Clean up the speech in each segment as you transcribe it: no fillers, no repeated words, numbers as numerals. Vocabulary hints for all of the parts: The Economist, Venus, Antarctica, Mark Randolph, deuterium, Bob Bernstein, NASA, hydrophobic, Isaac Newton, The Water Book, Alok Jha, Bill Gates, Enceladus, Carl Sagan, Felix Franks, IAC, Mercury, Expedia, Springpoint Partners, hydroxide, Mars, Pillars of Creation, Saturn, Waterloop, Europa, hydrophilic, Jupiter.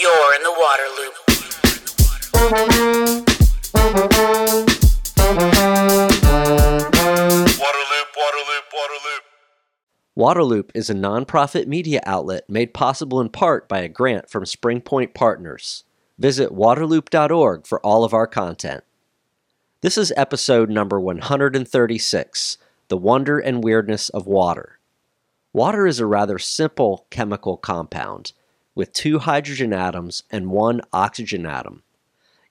You're in the Waterloop. Waterloop. Waterloop is a nonprofit media outlet made possible in part by a grant from Springpoint Partners. Visit waterloop.org for all of our content. This is episode number 136, The Wonder and Weirdness of Water. Water is a rather simple chemical compound, with two hydrogen atoms and one oxygen atom.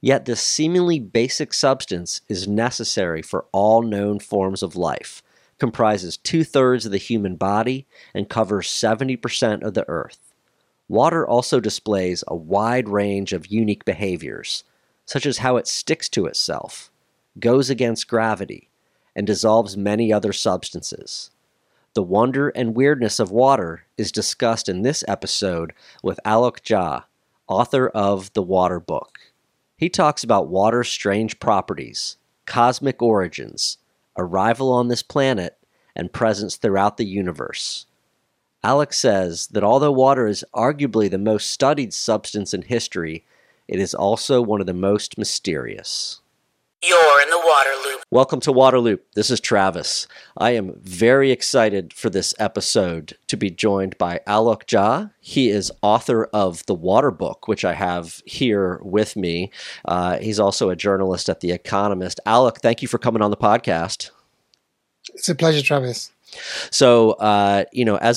Yet this seemingly basic substance is necessary for all known forms of life, comprises 2/3 of the human body, and covers 70% of the Earth. Water also displays a wide range of unique behaviors, such as how it sticks to itself, goes against gravity, and dissolves many other substances. The wonder and weirdness of water is discussed in this episode with Alok Jha, author of The Water Book. He talks about water's strange properties, cosmic origins, arrival on this planet, and presence throughout the universe. Alok says that although water is arguably the most studied substance in history, it is also one of the most mysterious. You're in the Waterloop. Welcome to Waterloop. This is Travis. I am very excited for this episode to be joined by Alok Jha. He is author of The Water Book, which I have here with me. He's also a journalist at The Economist. Alok, thank you for coming on the podcast. It's a pleasure, Travis. So, as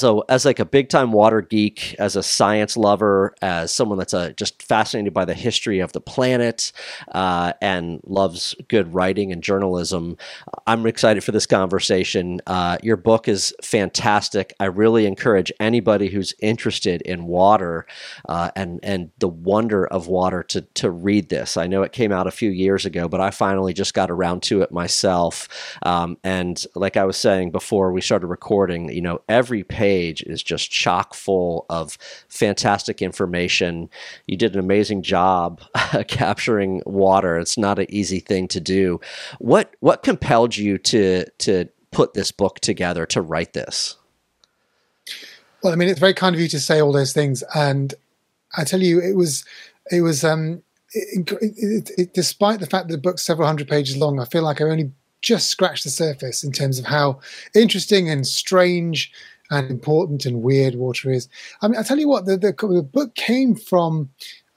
a big-time water geek, as a science lover, as someone that's just fascinated by the history of the planet and loves good writing and journalism, I'm excited for this conversation. Your book is fantastic. I really encourage anybody who's interested in water and the wonder of water to read this. I know it came out a few years ago, but I finally just got around to it myself. And like I was saying before we started recording, every page is just chock full of fantastic information. You did an amazing job capturing water. It's not an easy thing to do. What compelled you to put this book together, to write this? Well, I mean, it's very kind of you to say all those things, and I tell you, it was despite the fact that the book's several hundred pages long, I feel like I only just scratched the surface in terms of how interesting and strange and important and weird water is. I mean, I tell you what, the book came from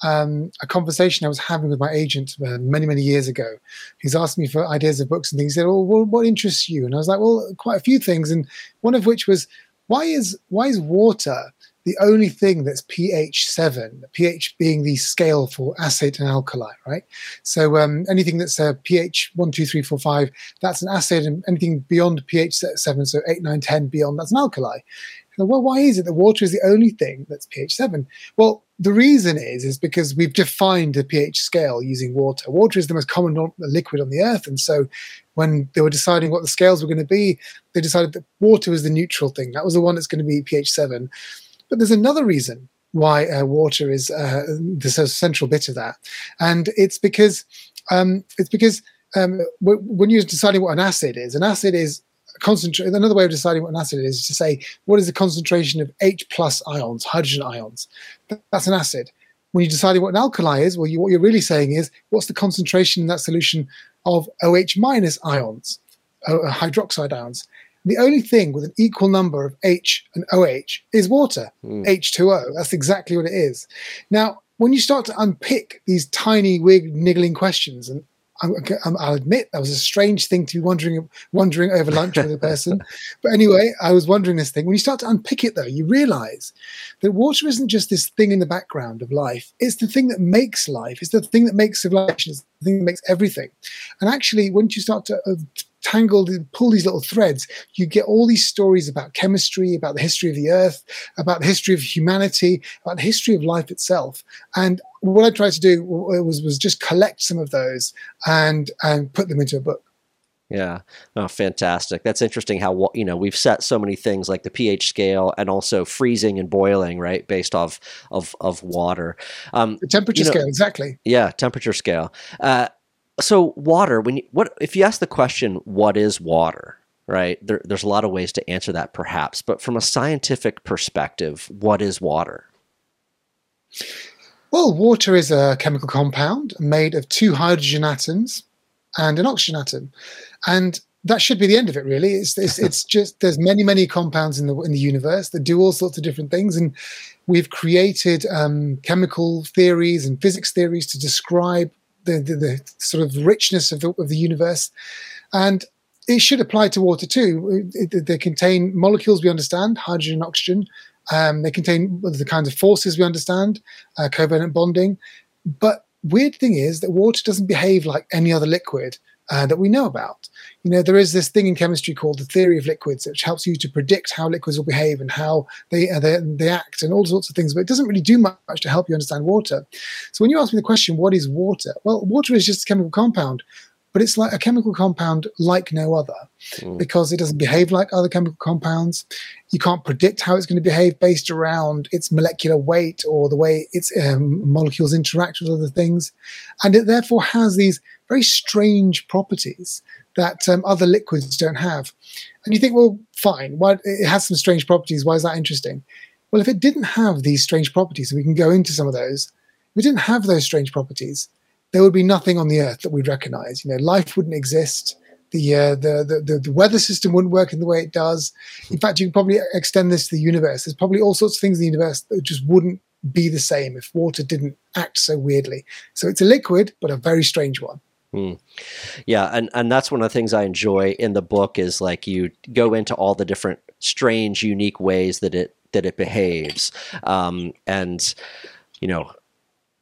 a conversation I was having with my agent many years ago. He's asked me for ideas of books and things. He said, well, what interests you? And I was like, well, quite a few things. And one of which was, why is water the only thing that's pH 7, pH being the scale for acid and alkali, right? So anything that's a pH 1, 2, 3, 4, 5, that's an acid, and anything beyond pH 7, so 8, 9, 10, beyond, that's an alkali. So, well, why is it that water is the only thing that's pH 7? Well, the reason is because we've defined the pH scale using water. Water is the most common liquid on the Earth, and so when they were deciding what the scales were going to be, they decided that water was the neutral thing. That was the one that's going to be pH 7. But there's another reason why water is the central bit of that, and it's because when you're deciding what an acid is concentrate. Another way of deciding what an acid is to say what is the concentration of H plus ions, hydrogen ions. That's an acid. When you're deciding what an alkali is, well, what you're really saying is what's the concentration in that solution of OH minus ions, hydroxide ions. The only thing with an equal number of H and OH is water, H2O. That's exactly what it is. Now, when you start to unpick these tiny, weird, niggling questions, and I'll admit that was a strange thing to be wondering over lunch with a person. But anyway, I was wondering this thing. When you start to unpick it, though, you realize that water isn't just this thing in the background of life. It's the thing that makes life. It's the thing that makes civilization. It's the thing that makes everything. And actually, once you start to tangled and pull these little threads, you get all these stories about chemistry, about the history of the Earth, about the history of humanity, about the history of life itself. And what I tried to do was just collect some of those and put them into a book. Yeah. Oh, fantastic. That's interesting how, we've set so many things like the pH scale and also freezing and boiling, right, based off of water. The temperature scale, exactly. Yeah, temperature scale. So water, if you ask the question, what is water, right? There's a lot of ways to answer that perhaps, but from a scientific perspective, what is water? Well, water is a chemical compound made of two hydrogen atoms and an oxygen atom, and that should be the end of it, really. It's just there's many compounds in the universe that do all sorts of different things, and we've created chemical theories and physics theories to describe the sort of richness of the universe, and it should apply to water too. They contain molecules we understand, hydrogen and oxygen. They contain the kinds of forces we understand, covalent bonding. But weird thing is that water doesn't behave like any other liquid that we know about. You know, there is this thing in chemistry called the theory of liquids, which helps you to predict how liquids will behave and how they act and all sorts of things, but it doesn't really do much to help you understand water. So when you ask me the question, what is water? Well, water is just a chemical compound, but it's like a chemical compound like no other because it doesn't behave like other chemical compounds. You can't predict how it's going to behave based around its molecular weight or the way its molecules interact with other things. And it therefore has these very strange properties that other liquids don't have. And you think, well, fine, it has some strange properties. Why is that interesting? Well, if it didn't have these strange properties, and we can go into some of those, if it didn't have those strange properties, there would be nothing on the Earth that we'd recognize. You know, life wouldn't exist. The weather system wouldn't work in the way it does. In fact, you can probably extend this to the universe. There's probably all sorts of things in the universe that just wouldn't be the same if water didn't act so weirdly. So it's a liquid, but a very strange one. Mm. Yeah, and that's one of the things I enjoy in the book is like you go into all the different strange, unique ways that it behaves. And, you know,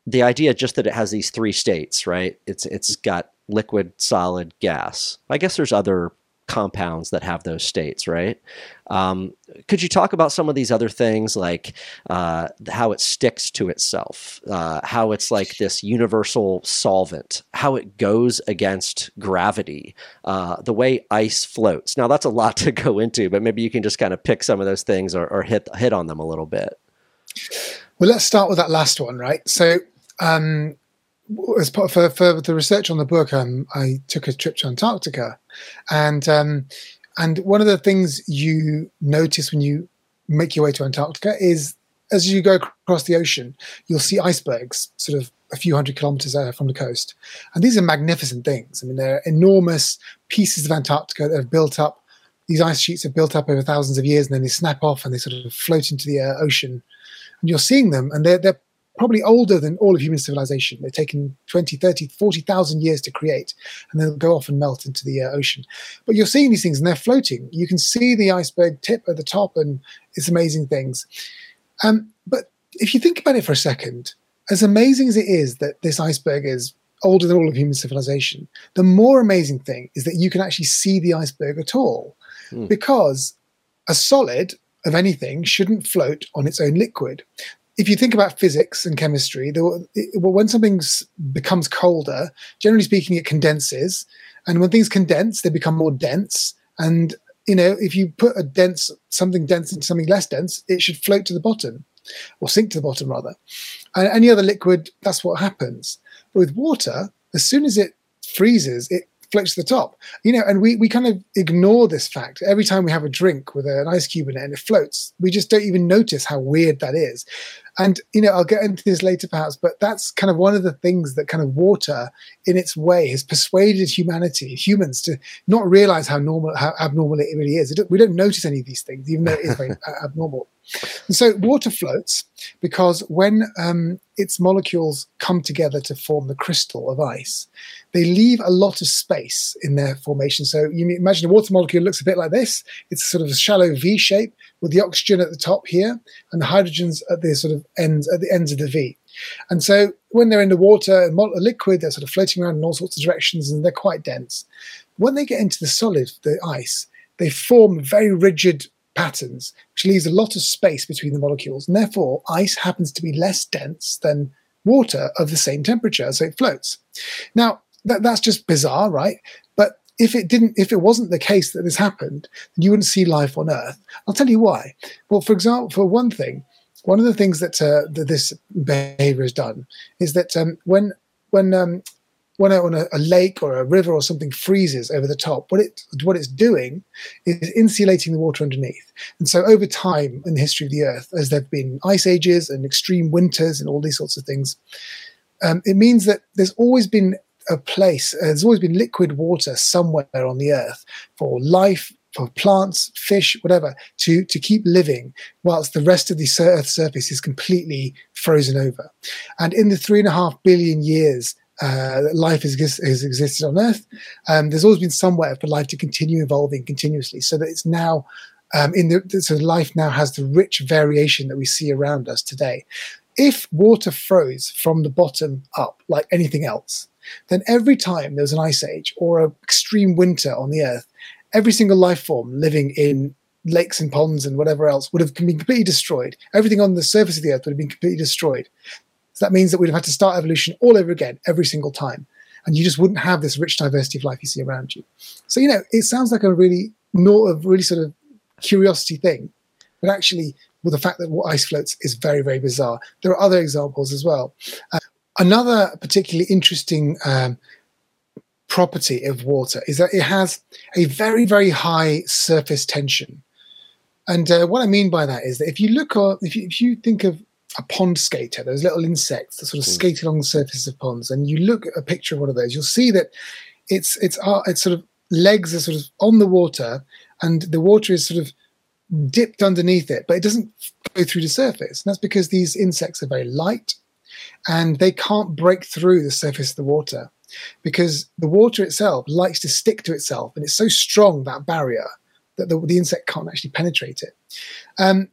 the idea just that it has these three states, right? It's got liquid, solid, gas. I guess there's other compounds that have those states, right? Could you talk about some of these other things, like how it sticks to itself, how it's like this universal solvent, how it goes against gravity, the way ice floats? Now, that's a lot to go into, but maybe you can just kind of pick some of those things or hit on them a little bit. Well, let's start with that last one, right? So as part for the research on the book, I took a trip to Antarctica, and one of the things you notice when you make your way to Antarctica is as you go across the ocean, you'll see icebergs sort of a few hundred kilometers from the coast. And these are magnificent things. I mean, they're enormous pieces of Antarctica that have built up. These ice sheets have built up over thousands of years, and then they snap off and they sort of float into the ocean. And you're seeing them, and they're probably older than all of human civilization. They've taken 20, 30, 40,000 years to create, and they'll go off and melt into the ocean. But you're seeing these things, and they're floating. You can see the iceberg tip at the top, and it's amazing things. But if you think about it for a second, as amazing as it is that this iceberg is older than all of human civilization, the more amazing thing is that you can actually see the iceberg at all, because a solid of anything shouldn't float on its own liquid. If you think about physics and chemistry, when something becomes colder, generally speaking, it condenses. And when things condense, they become more dense. And, you know, if you put something dense into something less dense, it should float to the bottom, or sink to the bottom, rather. And any other liquid, that's what happens. But with water, as soon as it freezes, it floats to the top, you know, and we kind of ignore this fact. Every time we have a drink with an ice cube in it and it floats, we just don't even notice how weird that is. And, you know, I'll get into this later perhaps, but that's kind of one of the things that kind of water in its way has persuaded humans to not realize how abnormal it really is. We don't notice any of these things, even though it is very abnormal. And so water floats because when its molecules come together to form the crystal of ice, they leave a lot of space in their formation. So you imagine a water molecule looks a bit like this. It's sort of a shallow V shape with the oxygen at the top here and the hydrogens at the sort of ends of the V. And so when they're in the water, a liquid, they're sort of floating around in all sorts of directions and they're quite dense. When they get into the solid, the ice, they form very rigid patterns, which leaves a lot of space between the molecules, and therefore ice happens to be less dense than water of the same temperature, so it floats. Now that's just bizarre, right? But if it wasn't the case that this happened, then you wouldn't see life on Earth. I'll tell you why. Well, for example, for one thing, one of the things that this behavior has done is that when when a lake or a river or something freezes over the top, what it's doing is insulating the water underneath. And so over time in the history of the Earth, as there have been ice ages and extreme winters and all these sorts of things, it means that there's always been a place, there's always been liquid water somewhere on the Earth for life, for plants, fish, whatever, to keep living whilst the rest of the Earth's surface is completely frozen over. And in the 3.5 billion years that life has existed on Earth, there's always been somewhere for life to continue evolving continuously, so that it's now so life now has the rich variation that we see around us today. If water froze from the bottom up like anything else, then every time there was an ice age or an extreme winter on the Earth, every single life form living in lakes and ponds and whatever else would have been completely destroyed. Everything on the surface of the Earth would have been completely destroyed. So that means that we'd have had to start evolution all over again every single time. And you just wouldn't have this rich diversity of life you see around you. So, you know, it sounds like a really sort of curiosity thing. But actually, well, the fact that ice floats is very, very bizarre. There are other examples as well. Another particularly interesting property of water is that it has a very, very high surface tension. And what I mean by that is that if you think of a pond skater, those little insects that sort of skate along the surface of ponds, and you look at a picture of one of those, you'll see that its sort of legs are sort of on the water, and the water is sort of dipped underneath it, but it doesn't go through the surface. And that's because these insects are very light, and they can't break through the surface of the water, because the water itself likes to stick to itself, and it's so strong, that barrier, that the insect can't actually penetrate it. And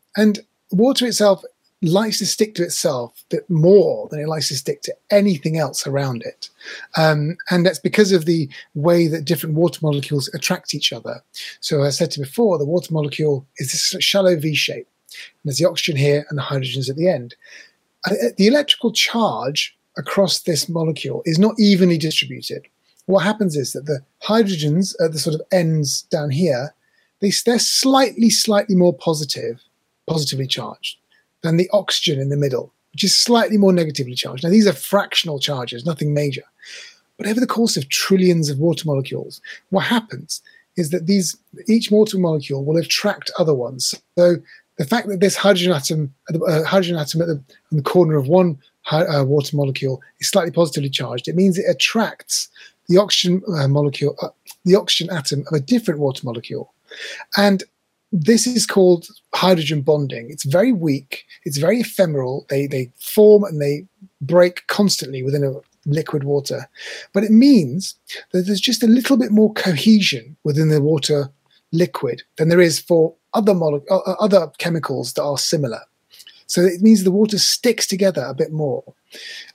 water itself likes to stick to itself a bit more than it likes to stick to anything else around it. And that's because of the way that different water molecules attract each other. So as I said to before, the water molecule is this shallow V shape. And there's the oxygen here and the hydrogen's at the end. The electrical charge across this molecule is not evenly distributed. What happens is that the hydrogens at the sort of ends down here, they're slightly more positively charged than the oxygen in the middle, which is slightly more negatively charged. Now, these are fractional charges, nothing major. But over the course of trillions of water molecules, what happens is that each water molecule will attract other ones. So the fact that this hydrogen atom in the corner of one water molecule is slightly positively charged, it means it attracts the oxygen molecule, the oxygen atom of a different water molecule. And this is called hydrogen bonding. It's very weak. It's very ephemeral. They form and they break constantly within a liquid water. But it means that there's just a little bit more cohesion within the water liquid than there is for other chemicals that are similar. So it means the water sticks together a bit more.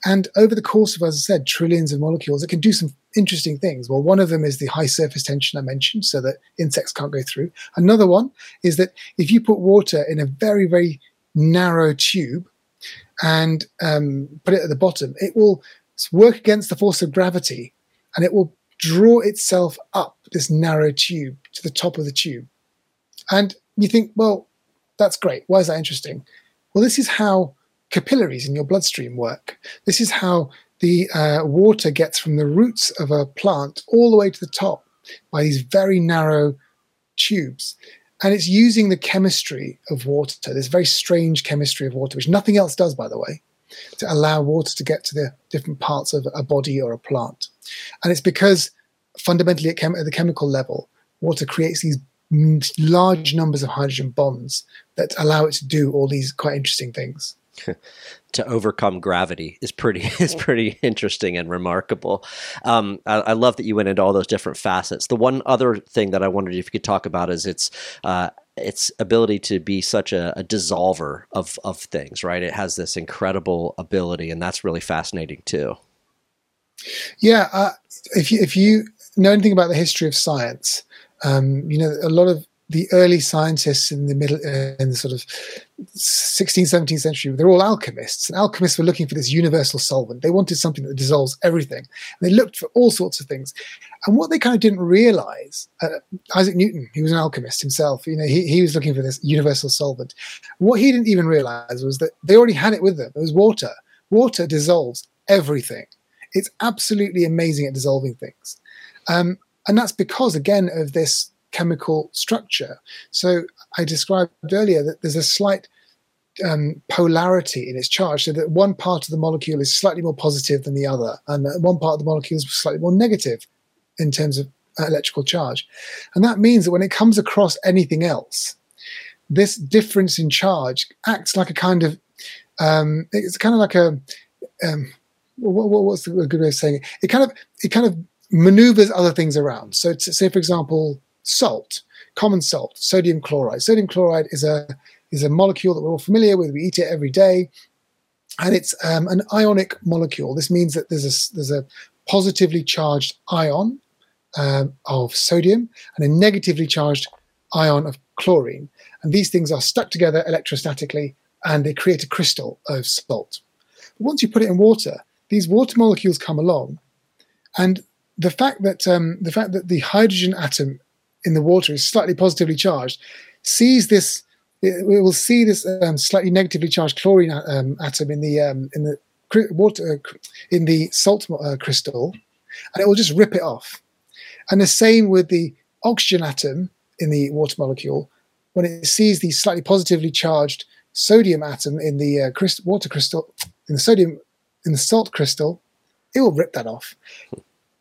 And over the course of, as I said, trillions of molecules, it can do some interesting things. Well, one of them is the high surface tension I mentioned, so that insects can't go through. Another one is that if you put water in a very, very narrow tube and put it at the bottom, it will work against the force of gravity, and it will draw itself up this narrow tube to the top of the tube. And you think, well, that's great. Why is that interesting? Well, this is how capillaries in your bloodstream work. This is how the water gets from the roots of a plant all the way to the top by these very narrow tubes. And it's using the chemistry of water, this very strange chemistry of water, which nothing else does, by the way, to allow water to get to the different parts of a body or a plant. And it's because fundamentally at the chemical level, water creates these large numbers of hydrogen bonds that allow it to do all these quite interesting things. To overcome gravity is pretty interesting and remarkable. I love that you went into all those different facets. The one other thing that I wondered if you could talk about is its ability to be such a dissolver of things, right? It has this incredible ability, and that's really fascinating too. Yeah. If you know anything about the history of science, you know, a lot of the early scientists in the middle, in the sort of 16th, 17th century, they're all alchemists. And alchemists were looking for this universal solvent. They wanted something that dissolves everything. And they looked for all sorts of things. And what they kind of didn't realize, Isaac Newton, he was an alchemist himself, you know, he was looking for this universal solvent. What he didn't even realize was that they already had it with them. It was water. Water dissolves everything. It's absolutely amazing at dissolving things. And that's because, again, of this chemical structure. So I described earlier that there's a slight polarity in its charge, so that one part of the molecule is slightly more positive than the other, and one part of the molecule is slightly more negative in terms of electrical charge. And that means that when it comes across anything else, this difference in charge acts like a kind of, it's kind of like a, what's a good way of saying it? It kind of maneuvers other things around. So to say, for example, salt, common salt, sodium chloride. Sodium chloride is a molecule that we're all familiar with. We eat it every day, and it's an ionic molecule. This means that there's a positively charged ion of sodium and a negatively charged ion of chlorine. And these things are stuck together electrostatically, and they create a crystal of salt. But once you put it in water, these water molecules come along, and the fact that the hydrogen atom in the water is slightly positively charged sees this. We will see this slightly negatively charged chlorine atom in the salt crystal, and it will just rip it off. And the same with the oxygen atom in the water molecule. When it sees the slightly positively charged sodium atom in the salt crystal, it will rip that off.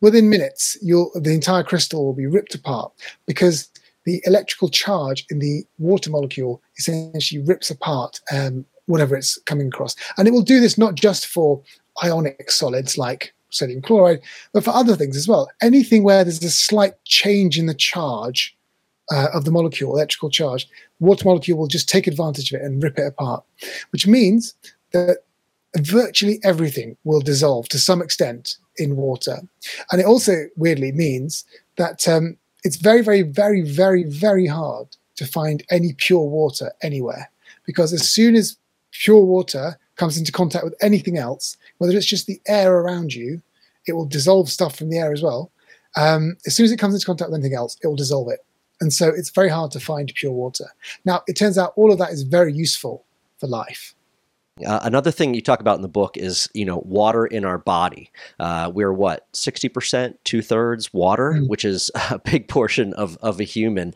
Within minutes, the entire crystal will be ripped apart, because the electrical charge in the water molecule essentially rips apart whatever it's coming across. And it will do this not just for ionic solids like sodium chloride, but for other things as well. Anything where there's a slight change in the charge of the molecule, electrical charge, the water molecule will just take advantage of it and rip it apart, which means that virtually everything will dissolve to some extent in water. And it also weirdly means that it's very, very, very, very, very hard to find any pure water anywhere, because as soon as pure water comes into contact with anything else, whether it's just the air around you, it will dissolve stuff from the air as well. As soon as it comes into contact with anything else, it will dissolve it. And so it's very hard to find pure water. Now, it turns out all of that is very useful for life. Another thing you talk about in the book is, water in our body. We're 60%, 2/3 water, which is a big portion of a human.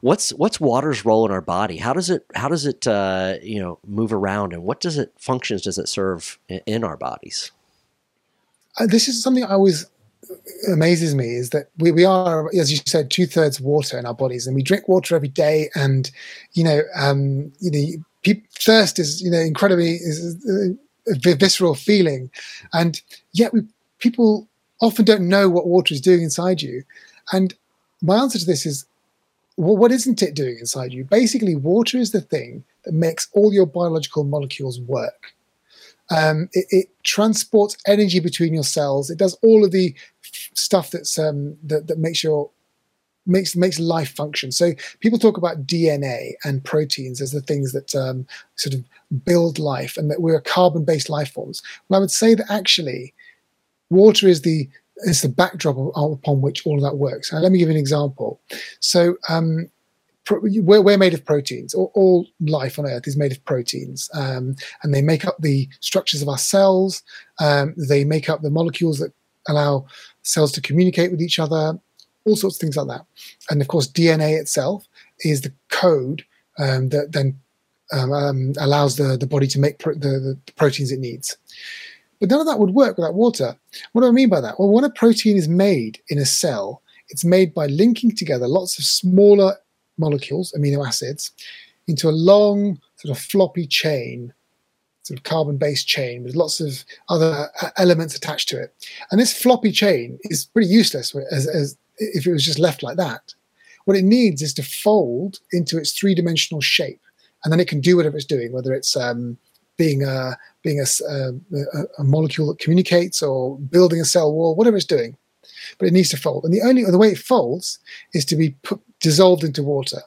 What's water's role in our body? How does it move around, and what functions does it serve in our bodies? This is something that always amazes me, is that we are, as you said, 2/3 water in our bodies, and we drink water every day, and thirst is, incredibly is a visceral feeling, and yet people often don't know what water is doing inside you. And my answer to this is, well, what isn't it doing inside you? Basically, water is the thing that makes all your biological molecules work. It transports energy between your cells. It does all of the stuff that's that makes your makes life function. So people talk about DNA and proteins as the things that sort of build life, and that we're carbon-based life forms. Well, I would say that actually water is the backdrop upon which all of that works. Now, let me give you an example. So we're made of proteins. All life on Earth is made of proteins, and they make up the structures of our cells. They make up the molecules that allow cells to communicate with each other, all sorts of things like that. And of course, DNA itself is the code that then allows the body to make the proteins it needs. But none of that would work without water. What do I mean by that? Well, when a protein is made in a cell, it's made by linking together lots of smaller molecules, amino acids, into a long sort of floppy chain, sort of carbon-based chain with lots of other elements attached to it. And this floppy chain is pretty useless as if it was just left like that. What it needs is to fold into its three-dimensional shape, and then it can do whatever it's doing, whether it's being a molecule that communicates or building a cell wall, whatever it's doing. But it needs to fold, and the way it folds is to be dissolved into water.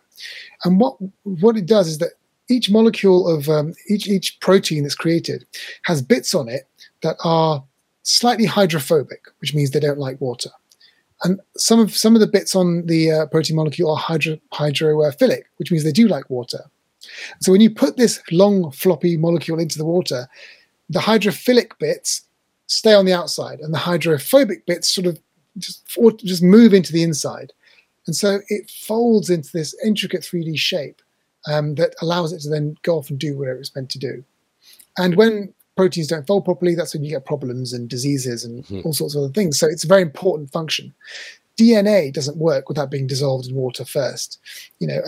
And what it does is that each molecule of each protein that's created has bits on it that are slightly hydrophobic, which means they don't like water. And some of the bits on the protein molecule are hydrophilic, which means they do like water. So when you put this long floppy molecule into the water, the hydrophilic bits stay on the outside, and the hydrophobic bits sort of just move into the inside. And so it folds into this intricate 3D shape that allows it to then go off and do whatever it's meant to do. And when proteins don't fold properly, that's when you get problems and diseases and all sorts of other things. So it's a very important function. DNA doesn't work without being dissolved in water first. You know,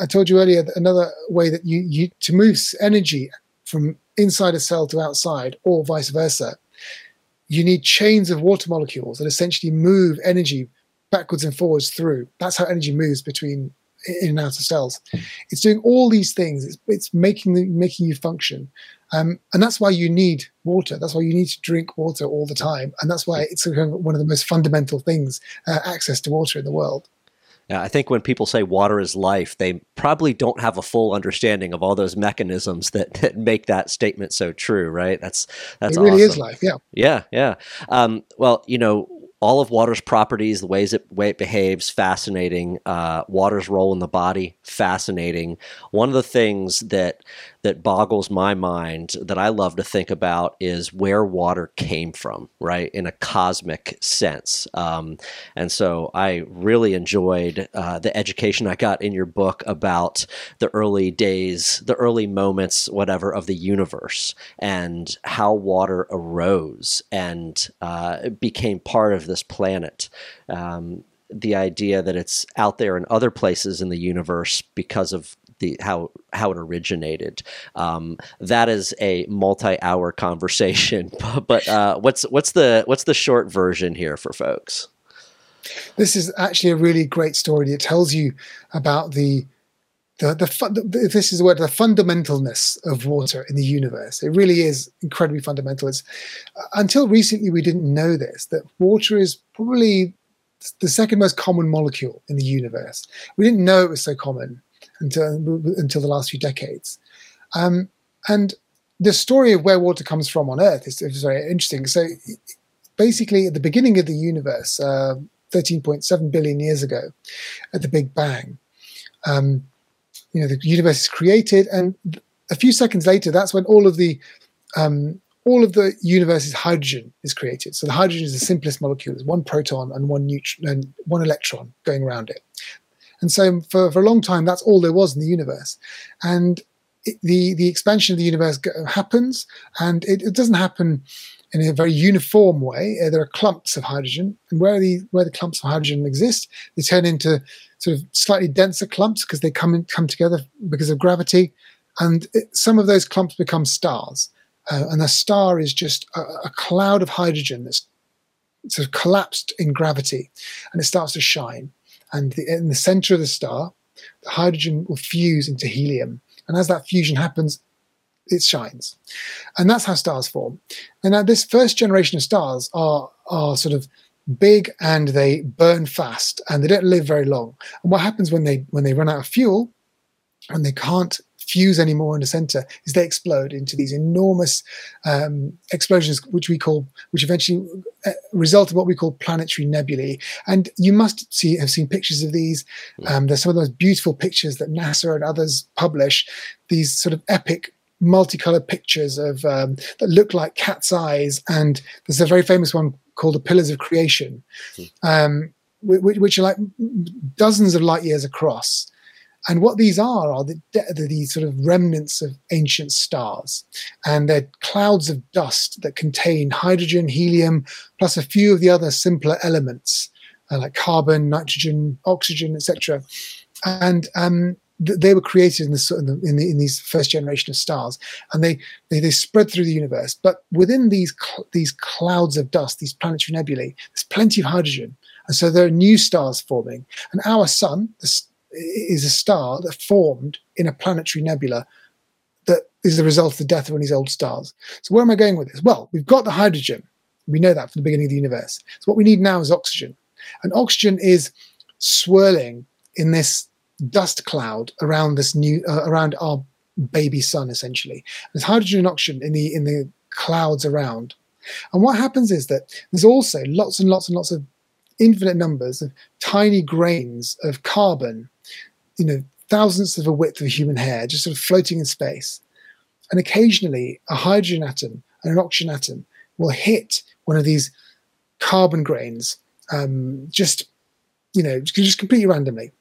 I told you earlier that another way that you to move energy from inside a cell to outside, or vice versa, you need chains of water molecules that essentially move energy backwards and forwards through. That's how energy moves between in and out of cells. It's doing all these things. It's making you function. And that's why you need water. That's why you need to drink water all the time. And that's why it's one of the most fundamental things, access to water in the world. Yeah, I think when people say water is life, they probably don't have a full understanding of all those mechanisms that make that statement so true, right? That's awesome. It really is life, yeah. Yeah, yeah. Well, you know, all of water's properties, the way it behaves, fascinating. Water's role in the body, fascinating. One of the things that boggles my mind that I love to think about is where water came from, right, in a cosmic sense. And so I really enjoyed the education I got in your book about the early days, the early moments, whatever, of the universe, and how water arose and became part of this planet. The idea that it's out there in other places in the universe because of how it originated. That is a multi-hour conversation, but what's the short version here for folks? This is actually a really great story. It tells you about the fundamentalness of water in the universe. It really is incredibly fundamental. It's until recently we didn't know this, that water is probably the second most common molecule in the universe. We didn't know it was so common until the last few decades. And the story of where water comes from on Earth is very interesting. So basically at the beginning of the universe, 13.7 billion years ago at the Big Bang, you know, the universe is created, and a few seconds later, that's when all of the universe's hydrogen is created. So the hydrogen is the simplest molecule. It's one proton and one neutron and one electron going around it. And so for a long time, that's all there was in the universe. And the expansion of the universe happens, and it doesn't happen in a very uniform way. There are clumps of hydrogen, and where the clumps of hydrogen exist, they turn into sort of slightly denser clumps because they come together because of gravity, and some of those clumps become stars. And a star is just a cloud of hydrogen that's sort of collapsed in gravity, and it starts to shine. And in the center of the star, the hydrogen will fuse into helium, and as that fusion happens, it shines. And that's how stars form. And now this first generation of stars are sort of big, and they burn fast, and they don't live very long. And what happens when they run out of fuel and they can't fuse anymore in the center is they explode into these enormous explosions, which eventually result in what we call planetary nebulae. And you must have seen pictures of these. There's some of the most beautiful pictures that NASA and others publish, these sort of epic multicolored pictures of that look like cat's eyes. And there's a very famous one called the Pillars of Creation, which are like dozens of light years across. And what these are the sort of remnants of ancient stars. And they're clouds of dust that contain hydrogen, helium, plus a few of the other simpler elements, like carbon, nitrogen, oxygen, etc. And they were created in these first generation of stars. And they spread through the universe. But within these clouds of dust, these planetary nebulae, there's plenty of hydrogen. And so there are new stars forming. And our sun, is a star that formed in a planetary nebula that is the result of the death of one of these old stars. So where am I going with this? Well, we've got the hydrogen. We know that from the beginning of the universe. So what we need now is oxygen. And oxygen is swirling in this dust cloud around this around our baby sun, essentially. There's hydrogen and oxygen in the clouds around. And what happens is that there's also lots and lots and lots of infinite numbers of tiny grains of carbon, you know, thousandths of a width of a human hair, just sort of floating in space. And occasionally a hydrogen atom and an oxygen atom will hit one of these carbon grains, just completely randomly.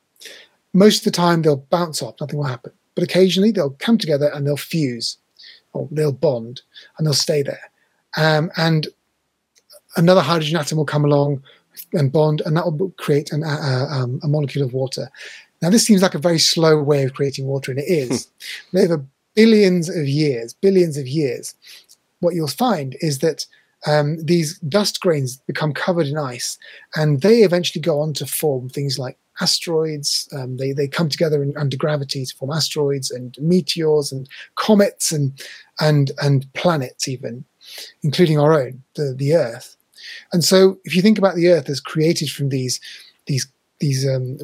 Most of the time they'll bounce off, nothing will happen. But occasionally they'll come together and they'll fuse, or they'll bond, and they'll stay there. And another hydrogen atom will come along and bond, and that will create a molecule of water. Now, this seems like a very slow way of creating water, and it is. But over billions of years, what you'll find is that these dust grains become covered in ice, and they eventually go on to form things like asteroids. They come together under gravity to form asteroids and meteors and comets and planets even, including our own, the Earth. And so if you think about the Earth as created from these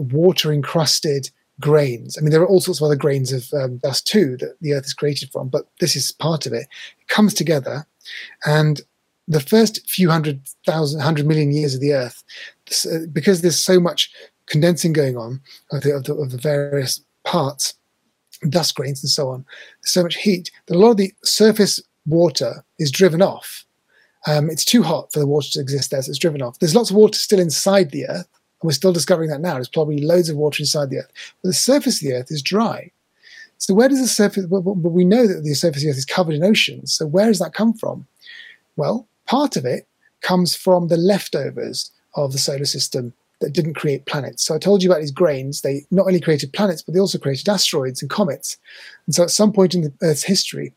water-encrusted grains. I mean, there are all sorts of other grains of dust too that the Earth is created from, but this is part of it. It comes together, and the first few 100 million years of the Earth, because there's so much condensing going on of the various parts, dust grains and so on, so much heat, that a lot of the surface water is driven off. It's too hot for the water to exist there, so it's driven off. There's lots of water still inside the Earth, and we're still discovering that now. There's probably loads of water inside the Earth. But the surface of the Earth is dry. So where does the surface... Well, we know that the surface of the Earth is covered in oceans. So where does that come from? Well, part of it comes from the leftovers of the solar system that didn't create planets. So I told you about these grains. They not only created planets, but they also created asteroids and comets. And so at some point in the Earth's history,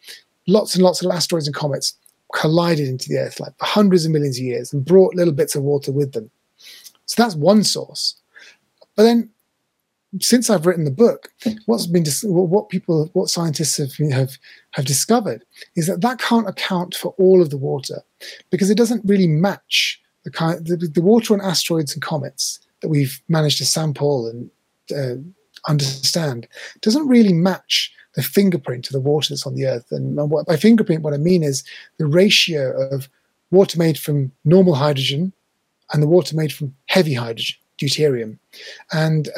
lots and lots of asteroids and comets collided into the Earth, like hundreds of millions of years, and brought little bits of water with them. So that's one source. But then, since I've written the book, what scientists have discovered is that can't account for all of the water, because it doesn't really match the water on asteroids and comets that we've managed to sample and understand. It doesn't really match the fingerprint of the water that's on the Earth. And by fingerprint, what I mean is the ratio of water made from normal hydrogen and the water made from heavy hydrogen, deuterium. And,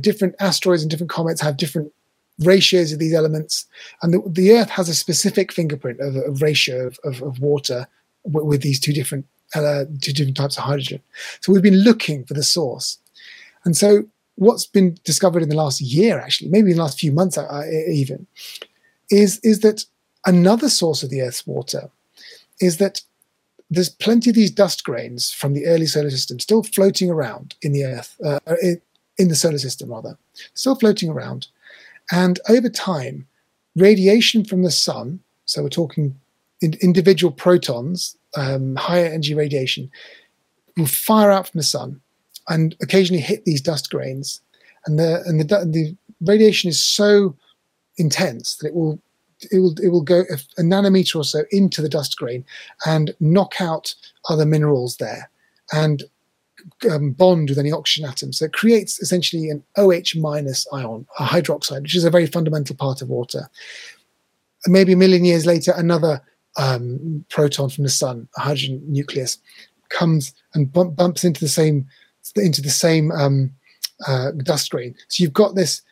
different asteroids and different comets have different ratios of these elements. And the Earth has a specific fingerprint of a ratio of water with these two different types of hydrogen. So we've been looking for the source. And so what's been discovered in the last year, actually, maybe in the last few months even, is that another source of the Earth's water is that there's plenty of these dust grains from the early solar system still floating around in the Earth, in the solar system rather, still floating around. And over time, radiation from the sun, so we're talking individual protons, higher energy radiation, will fire out from the sun and occasionally hit these dust grains. And the radiation is so intense that it will go a nanometer or so into the dust grain and knock out other minerals there and bond with any oxygen atoms. So it creates essentially an OH- ion, a hydroxide, which is a very fundamental part of water. And maybe a million years later, another proton from the sun, a hydrogen nucleus, comes and bumps into the same dust grain. So you've got this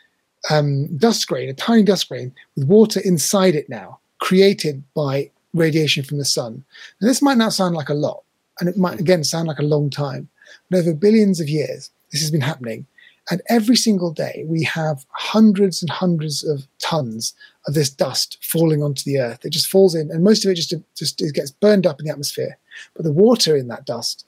dust grain, a tiny dust grain with water inside it now, created by radiation from the sun. Now, this might not sound like a lot, and it might again sound like a long time, but over billions of years, this has been happening. And every single day, we have hundreds and hundreds of tons of this dust falling onto the Earth. It just falls in, and most of it just it gets burned up in the atmosphere. But the water in that dust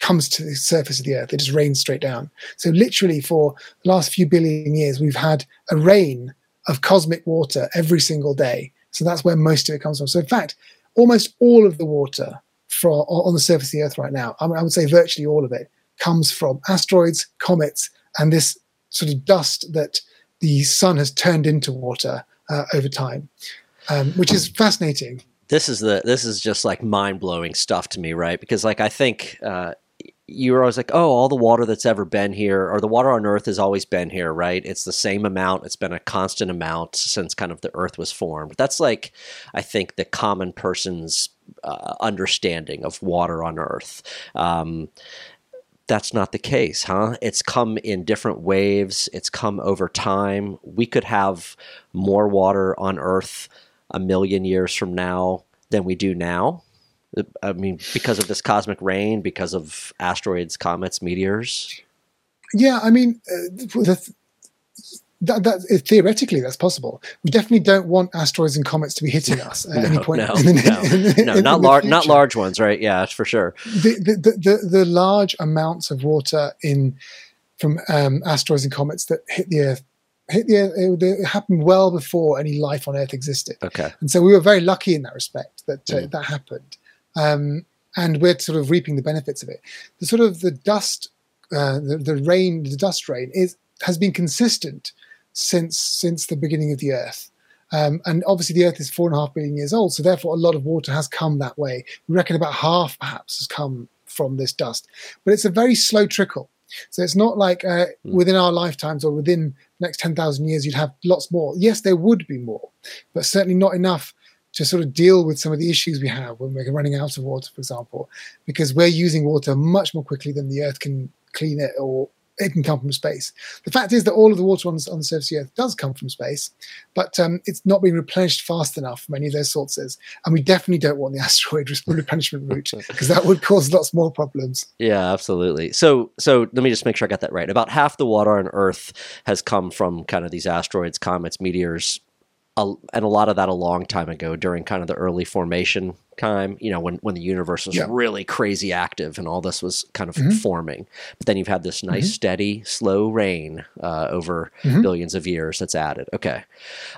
comes to the surface of the Earth. It just rains straight down. So literally for the last few billion years, we've had a rain of cosmic water every single day. So that's where most of it comes from. So in fact, almost all of the water on the surface of the Earth right now, I would say virtually all of it, comes from asteroids, comets, and this sort of dust that the sun has turned into water over time, which is fascinating. This is just like mind-blowing stuff to me, right? Because I think... you were always like, oh, all the water that's ever been here, or the water on Earth has always been here, right? It's the same amount. It's been a constant amount since kind of the Earth was formed. That's I think the common person's understanding of water on Earth. That's not the case, huh? It's come in different waves. It's come over time. We could have more water on Earth 1 million years from now than we do now. I mean, because of this cosmic rain, because of asteroids, comets, meteors? Yeah, I mean, theoretically, that's possible. We definitely don't want asteroids and comets to be hitting us at any point. Not large ones, right? Yeah, for sure. The large amounts of water from asteroids and comets that hit the Earth. It happened well before any life on Earth existed. Okay. And so we were very lucky in that respect that that happened. And we're sort of reaping the benefits of it. The sort of the dust, the dust rain has been consistent since the beginning of the Earth. And obviously the Earth is 4.5 billion years old, so therefore a lot of water has come that way. We reckon about half perhaps has come from this dust. But it's a very slow trickle. So it's not like within our lifetimes or within the next 10,000 years you'd have lots more. Yes, there would be more, but certainly not enough to sort of deal with some of the issues we have when we're running out of water, for example, because we're using water much more quickly than the Earth can clean it, or it can come from space. The fact is that all of the water on the surface of the Earth does come from space, but it's not being replenished fast enough from any of those sources. And we definitely don't want the asteroid replenishment route, because that would cause lots more problems. Yeah, absolutely. So let me just make sure I got that right. About half the water on Earth has come from kind of these asteroids, comets, meteors, and a lot of that a long time ago during kind of the early formation time, you know, when the universe was really crazy active and all this was kind of forming. But then you've had this nice, steady, slow rain over billions of years that's added. Okay.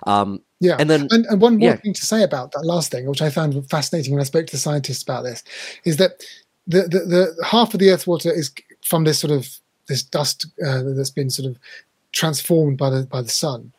And one more thing to say about that last thing, which I found fascinating when I spoke to the scientists about this, is that the half of the Earth's water is from this sort of this dust that's been sort of transformed by the sun.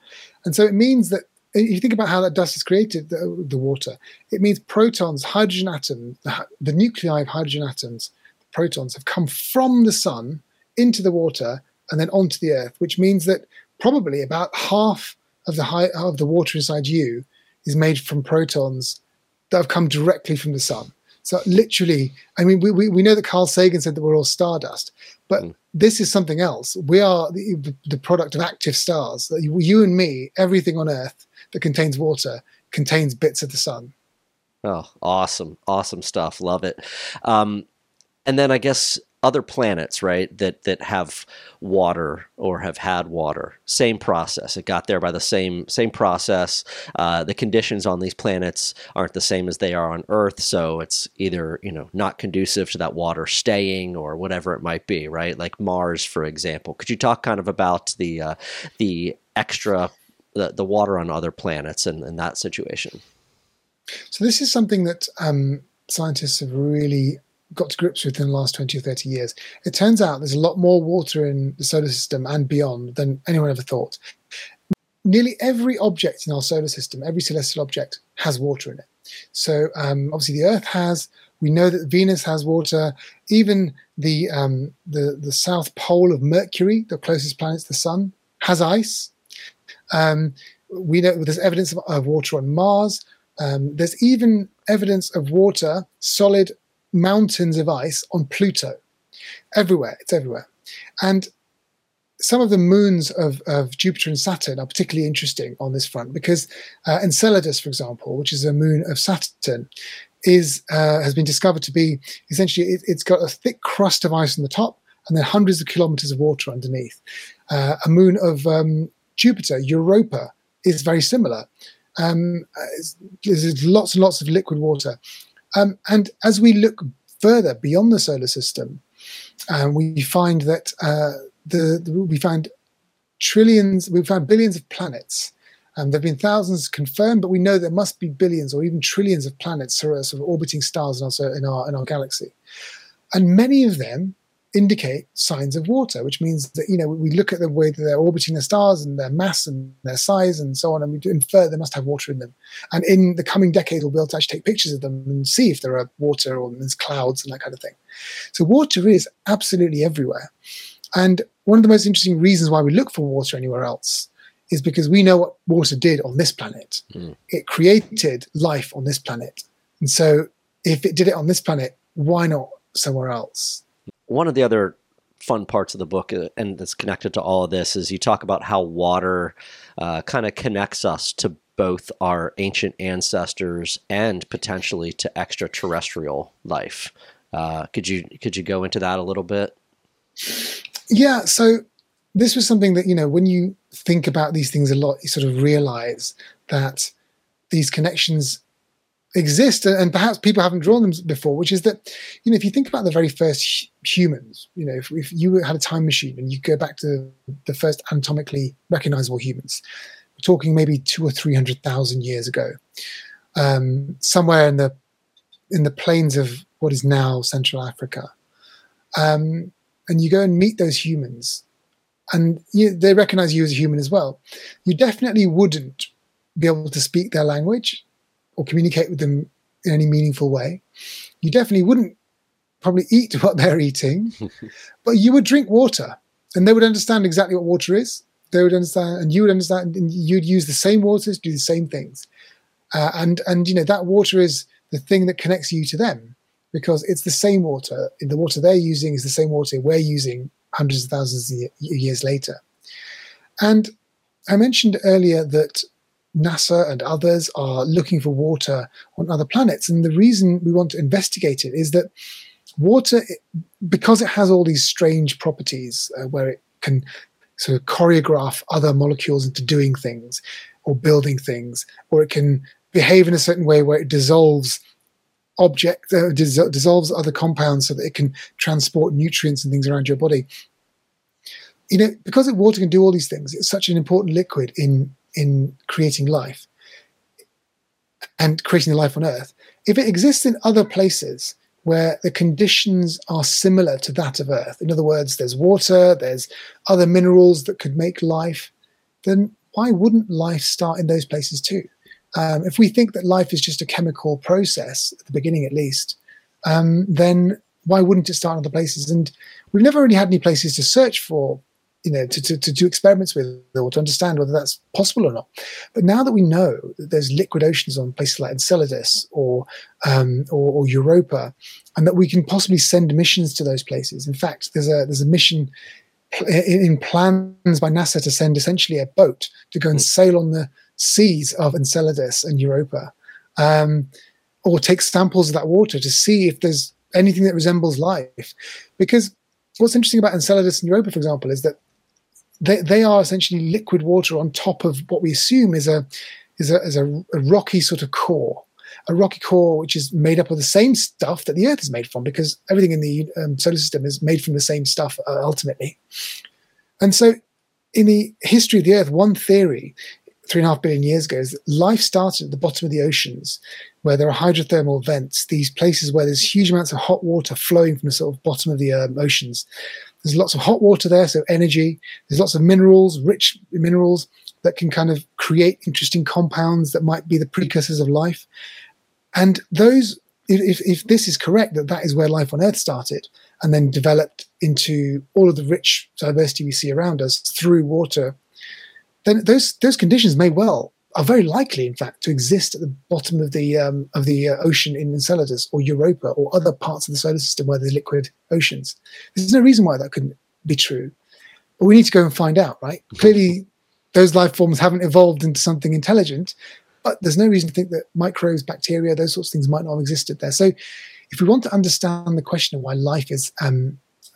And so it means that if you think about how that dust is created, the water, it means protons, hydrogen atoms, the nuclei of hydrogen atoms, the protons have come from the sun into the water and then onto the Earth, which means that probably about half of the water inside you is made from protons that have come directly from the sun. So literally, I mean, we know that Carl Sagan said that we're all stardust, but this is something else. We are the product of active stars. You and me, everything on Earth that contains water contains bits of the sun. Oh, awesome. Awesome stuff. Love it. And then I guess other planets, right, that have water or have had water, same process. It got there by the same process. The conditions on these planets aren't the same as they are on Earth, so it's either, you know, not conducive to that water staying or whatever it might be, right? Like Mars, for example. Could you talk kind of about the water on other planets and that situation? So this is something that scientists have really got to grips with in the last 20 or 30 years. It turns out there's a lot more water in the solar system and beyond than anyone ever thought. Nearly every object in our solar system, every celestial object, has water in it. So obviously the Earth has. We know that Venus has water. Even the south pole of Mercury, the closest planet to the sun, has ice. We know there's evidence of water on Mars. There's even evidence of water, solid mountains of ice on Pluto. Everywhere, it's everywhere. And some of the moons of Jupiter and Saturn are particularly interesting on this front because Enceladus, for example, which is a moon of Saturn, has been discovered to be essentially it's got a thick crust of ice on the top and then hundreds of kilometers of water underneath. A moon of Jupiter, Europa, is very similar. There's lots and lots of liquid water. And as we look further beyond the solar system, we find that we found billions of planets. There have been thousands confirmed, but we know there must be billions or even trillions of planets sort of orbiting stars in our galaxy, and many of them indicate signs of water, which means that, you know, we look at the way that they're orbiting the stars and their mass and their size and so on, and we infer they must have water in them. And in the coming decade, we'll be able to actually take pictures of them and see if there are water or there's clouds and that kind of thing. So water is absolutely everywhere. And one of the most interesting reasons why we look for water anywhere else is because we know what water did on this planet. It created life on this planet. And so if it did it on this planet, why not somewhere else? One of the other fun parts of the book, and that's connected to all of this, is you talk about how water kind of connects us to both our ancient ancestors and potentially to extraterrestrial life. Could you go into that a little bit? Yeah. So this was something that, you know, when you think about these things a lot, you sort of realize that these connections exist, and perhaps people haven't drawn them before, which is that, you know, if you think about the very first humans, you know, if you had a time machine and you go back to the first anatomically recognizable humans, we're talking maybe 200,000 or 300,000 years ago, somewhere in the plains of what is now Central Africa, and you go and meet those humans, and they recognize you as a human as well. You definitely wouldn't be able to speak their language or communicate with them in any meaningful way. You definitely wouldn't probably eat what they're eating, but you would drink water, and they would understand exactly what water is. They would understand, and you would understand, and you'd use the same waters to do the same things. And you know, that water is the thing that connects you to them, because it's the same water. The water they're using is the same water we're using hundreds of thousands of years later. And I mentioned earlier that NASA and others are looking for water on other planets. And the reason we want to investigate it is that water, because it has all these strange properties where it can sort of choreograph other molecules into doing things or building things, or it can behave in a certain way where it dissolves objects, dissolves other compounds so that it can transport nutrients and things around your body. You know, because water can do all these things, it's such an important liquid in creating life and creating life on Earth. If it exists in other places where the conditions are similar to that of Earth, in other words, there's water, there's other minerals that could make life, then why wouldn't life start in those places too? If we think that life is just a chemical process, at the beginning at least, then why wouldn't it start in other places? And we've never really had any places to search for, you know, to do experiments with, or to understand whether that's possible or not. But now that we know that there's liquid oceans on places like Enceladus or Europa, and that we can possibly send missions to those places. In fact, there's a mission in plans by NASA to send essentially a boat to go and sail on the seas of Enceladus and Europa, or take samples of that water to see if there's anything that resembles life. Because what's interesting about Enceladus and Europa, for example, is that they are essentially liquid water on top of what we assume is a rocky sort of core, a rocky core which is made up of the same stuff that the Earth is made from, because everything in the solar system is made from the same stuff ultimately. And so in the history of the Earth, one theory 3.5 billion years ago is that life started at the bottom of the oceans, where there are hydrothermal vents, these places where there's huge amounts of hot water flowing from the sort of bottom of the oceans. There's lots of hot water there, so energy. There's lots of minerals, rich minerals, that can kind of create interesting compounds that might be the precursors of life. And those, if this is correct, that is where life on Earth started and then developed into all of the rich diversity we see around us through water, then those conditions are very likely, in fact, to exist at the bottom of the ocean in Enceladus or Europa or other parts of the solar system where there's liquid oceans. There's no reason why that couldn't be true, but we need to go and find out, right? Clearly, those life forms haven't evolved into something intelligent, but there's no reason to think that microbes, bacteria, those sorts of things might not have existed there. So, if we want to understand the question of why life is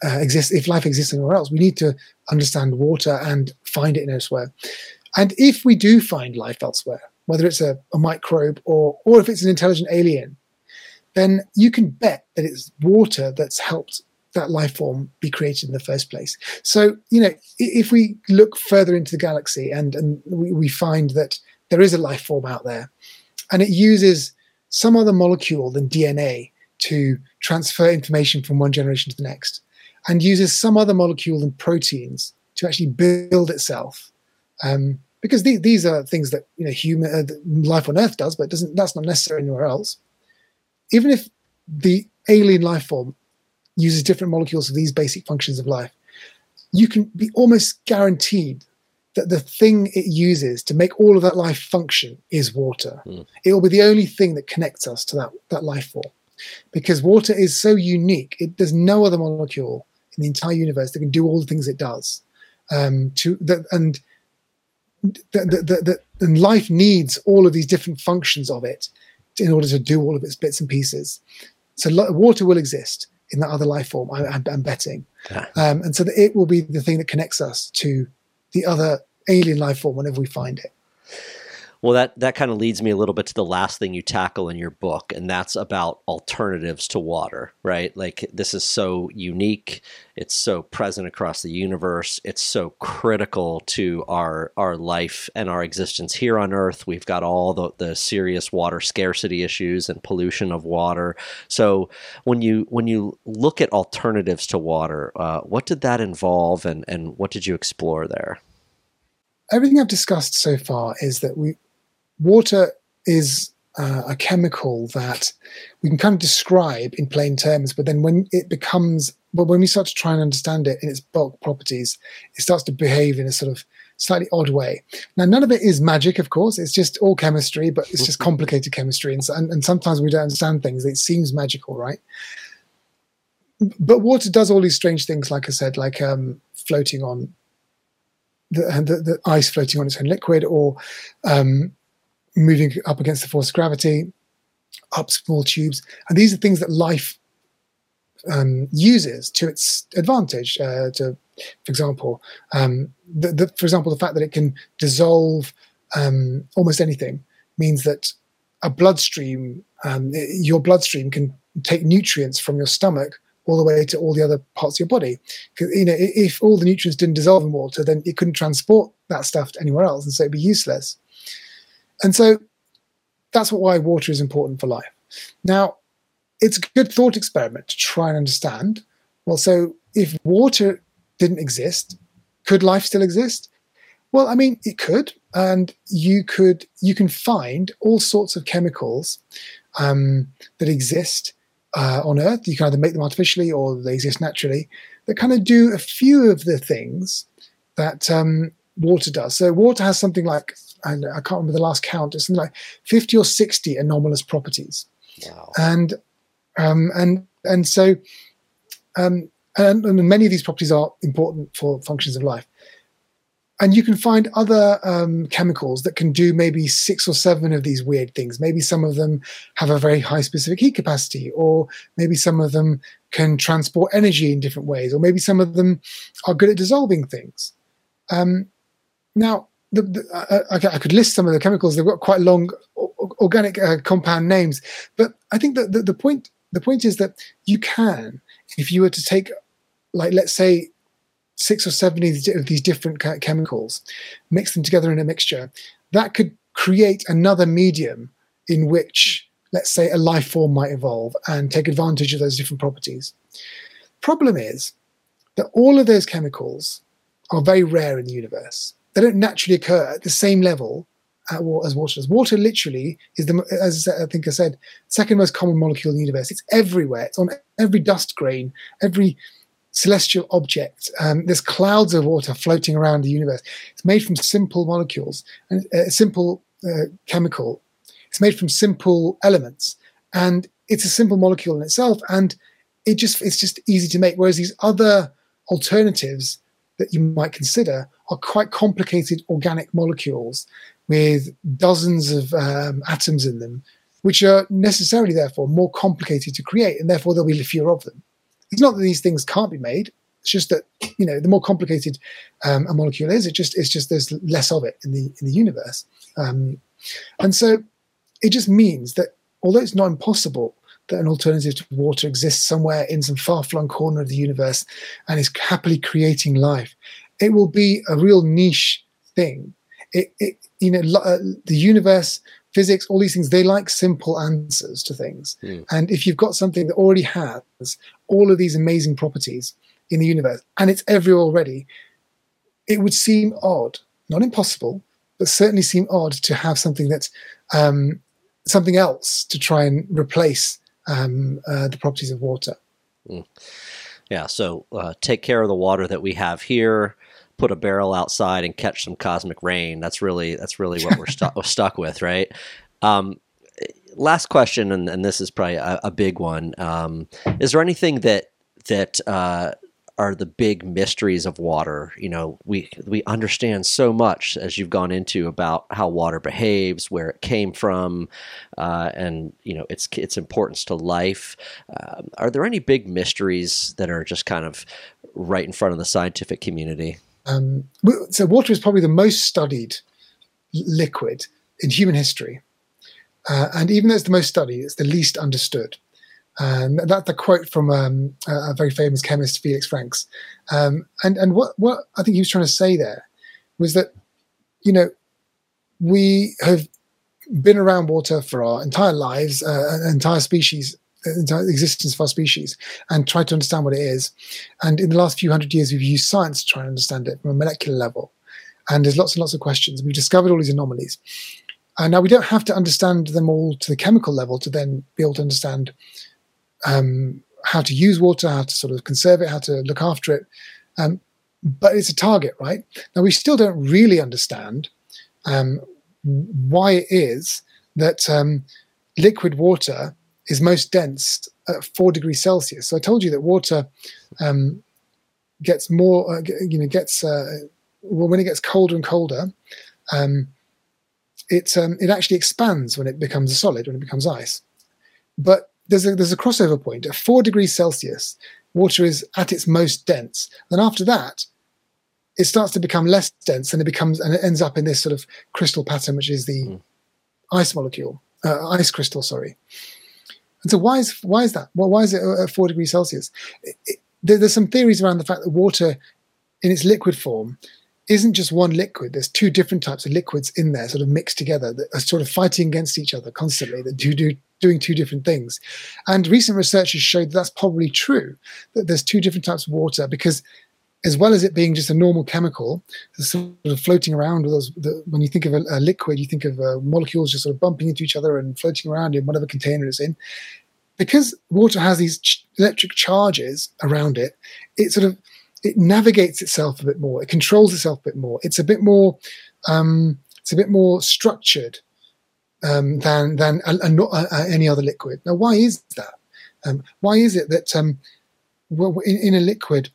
if life exists anywhere else, we need to understand water and find it elsewhere. And if we do find life elsewhere, whether it's a microbe or if it's an intelligent alien, then you can bet that it's water that's helped that life form be created in the first place. So, you know, if we look further into the galaxy and we find that there is a life form out there and it uses some other molecule than DNA to transfer information from one generation to the next, and uses some other molecule than proteins to actually build itself, because these are things that, you know, life on Earth does, but that's not necessary anywhere else. Even if the alien life form uses different molecules for these basic functions of life, you can be almost guaranteed that the thing it uses to make all of that life function is water. It will be the only thing that connects us to that life form, because water is so unique. There's no other molecule in the entire universe that can do all the things it does. and life needs all of these different functions of it in order to do all of its bits and pieces. So water will exist in that other life form, I'm betting. Yeah. And so that it will be the thing that connects us to the other alien life form whenever we find it. Well, that kind of leads me a little bit to the last thing you tackle in your book, and that's about alternatives to water, right? Like, this is so unique. It's so present across the universe. It's so critical to our life and our existence here on Earth. We've got all the serious water scarcity issues and pollution of water. So when you look at alternatives to water, what did that involve, and what did you explore there? Everything I've discussed so far is that water is a chemical that we can kind of describe in plain terms, but then when we start to try and understand it in its bulk properties, it starts to behave in a sort of slightly odd way. Now, none of it is magic, of course. It's just all chemistry, but it's just complicated chemistry. And sometimes we don't understand things. It seems magical, right? But water does all these strange things, like I said, like floating on the ice, floating on its own liquid, or moving up against the force of gravity, up small tubes. And these are things that life uses to its advantage. For example, the fact that it can dissolve almost anything means that your bloodstream can take nutrients from your stomach all the way to all the other parts of your body. You know, if all the nutrients didn't dissolve in water, then it couldn't transport that stuff to anywhere else, and so it'd be useless. And so that's why water is important for life. Now, it's a good thought experiment to try and understand, well, so if water didn't exist, could life still exist? Well, I mean, it could, and you can find all sorts of chemicals that exist on Earth. You can either make them artificially or they exist naturally, that kind of do a few of the things that water does. So water has something like, and I can't remember the last count, it's something like 50 or 60 anomalous properties. Wow. And many of these properties are important for functions of life. And you can find other chemicals that can do maybe 6 or 7 of these weird things. Maybe some of them have a very high specific heat capacity, or maybe some of them can transport energy in different ways, or maybe some of them are good at dissolving things. Now, I could list some of the chemicals. They've got quite long organic compound names, but I think that the point is that you can, if you were to take, like, let's say, 6 or 7 of these different chemicals, mix them together in a mixture, that could create another medium in which, let's say, a life form might evolve and take advantage of those different properties. Problem is that all of those chemicals are very rare in the universe. They don't naturally occur at the same level as water. Water literally is, as I think I said, second most common molecule in the universe. It's everywhere. It's on every dust grain, every celestial object. There's clouds of water floating around the universe. It's made from simple molecules and a simple chemical. It's made from simple elements, and it's a simple molecule in itself, and it's just easy to make. Whereas these other alternatives that you might consider are quite complicated organic molecules with dozens of atoms in them, which are necessarily therefore more complicated to create, and therefore there'll be fewer of them. It's not that these things can't be made. It's just that, you know, the more complicated a molecule is, it's just there's less of it in the universe, and so it just means that although it's not impossible that an alternative to water exists somewhere in some far-flung corner of the universe and is happily creating life, it will be a real niche thing. The universe, physics, all these things, they like simple answers to things. Mm. And if you've got something that already has all of these amazing properties in the universe, and it's everywhere already, it would seem odd, not impossible, but certainly seem odd to have something that's something else to try and replace the properties of water. Mm. Yeah, so take care of the water that we have here. Put a barrel outside and catch some cosmic rain. That's really what we're stuck with, right? Last question, and this is probably a big one. Is there anything that are the big mysteries of water. You know, we understand so much, as you've gone into, about how water behaves, where it came from, and, you know, its importance to life. Are there any big mysteries that are just kind of right in front of the scientific community? So water is probably the most studied liquid in human history. And even though it's the most studied, it's the least understood. And that's a quote from a very famous chemist, Felix Franks. And what I think he was trying to say there was that, you know, we have been around water for our entire lives, entire existence of our species, and tried to understand what it is. And in the last few hundred years, we've used science to try and understand it from a molecular level. And there's lots and lots of questions. We've discovered all these anomalies. And now we don't have to understand them all to the chemical level to then be able to understand how to use water, how to sort of conserve it, how to look after it. But it's a target, right? Now, we still don't really understand why it is that liquid water is most dense at 4 degrees Celsius. So I told you that water when it gets colder and colder, it actually expands when it becomes a solid, when it becomes ice. But there's a crossover point. At 4 degrees Celsius, water is at its most dense. Then after that, it starts to become less dense, and it ends up in this sort of crystal pattern, which is the ice crystal. Sorry. And so why is that? Well, why is it at 4 degrees Celsius? There's some theories around the fact that water, in its liquid form, isn't just one liquid. There's two different types of liquids in there, sort of mixed together, that are sort of fighting against each other constantly, that doing two different things. And recent research has showed that's probably true, that there's two different types of water, because as well as it being just a normal chemical, sort of floating around, when you think of a liquid, you think of molecules just sort of bumping into each other and floating around in whatever container it's in. Because water has these electric charges around it, it navigates itself a bit more. It controls itself a bit more. It's a bit more structured than any other liquid. Now, why is that? Why is it that in a liquid,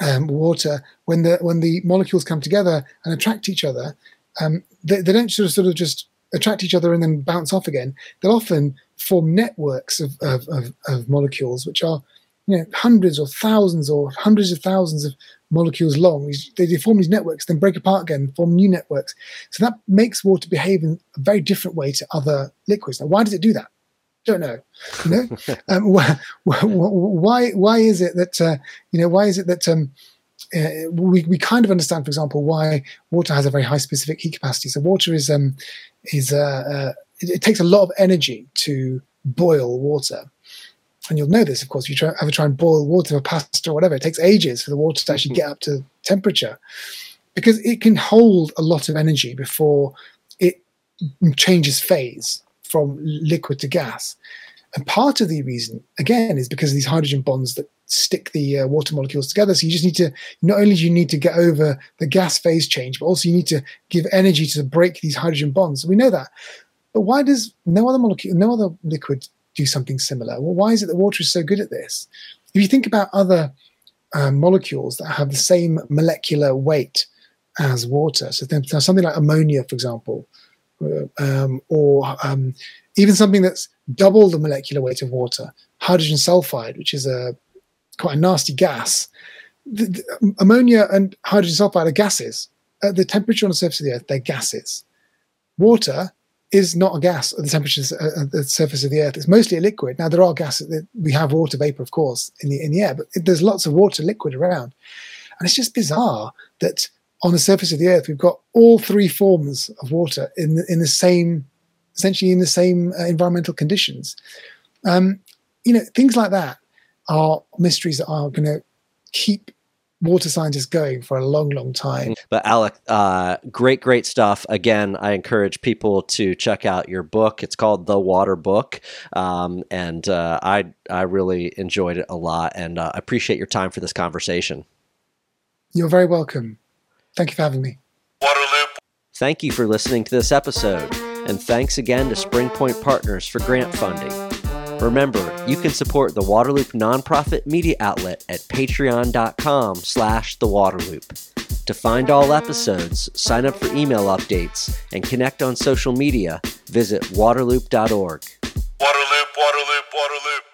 water, when the molecules come together and attract each other, they don't sort of just attract each other and then bounce off again? They'll often form networks of molecules, which are, you know, hundreds of thousands of molecules long. They form these networks, then break apart again, form new networks. So that makes water behave in a very different way to other liquids. Now, why does it do that? Don't know. You know, why is it that we kind of understand, for example, why water has a very high specific heat capacity. So water it takes a lot of energy to boil water. And you'll know this, of course, if you ever try and boil water for pasta or whatever, it takes ages for the water to actually get up to temperature, because it can hold a lot of energy before it changes phase from liquid to gas. And part of the reason, again, is because of these hydrogen bonds that stick the water molecules together. So you just need to, not only do you need to get over the gas phase change, but also you need to give energy to break these hydrogen bonds. We know that. But why does no other liquid do something similar? Well, why is it that water is so good at this? If you think about other molecules that have the same molecular weight as water, so something like ammonia, for example, or even something that's double the molecular weight of water, hydrogen sulfide, which is quite a nasty gas. Ammonia and hydrogen sulfide are gases. At the temperature on the surface of the Earth, they're gases. Water is not a gas at the temperatures at the surface of the Earth. It's mostly a liquid. Now, there are gases. We have water vapor, of course, in the air, but there's lots of water liquid around. And it's just bizarre that on the surface of the Earth, we've got all three forms of water in the same environmental conditions. You know, things like that are mysteries that are going to keep water scientists going for a long, long time. But Alok, great stuff. Again, I encourage people to check out your book. It's called The Water Book. And I really enjoyed it a lot, and I appreciate your time for this conversation. You're very welcome. Thank you for having me. Waterloop. Thank you for listening to this episode. And thanks again to Springpoint Partners for grant funding. Remember, you can support the Waterloop nonprofit media outlet at patreon.com/thewaterloop. To find all episodes, sign up for email updates, and connect on social media, visit waterloop.org. Waterloop, Waterloop, Waterloop.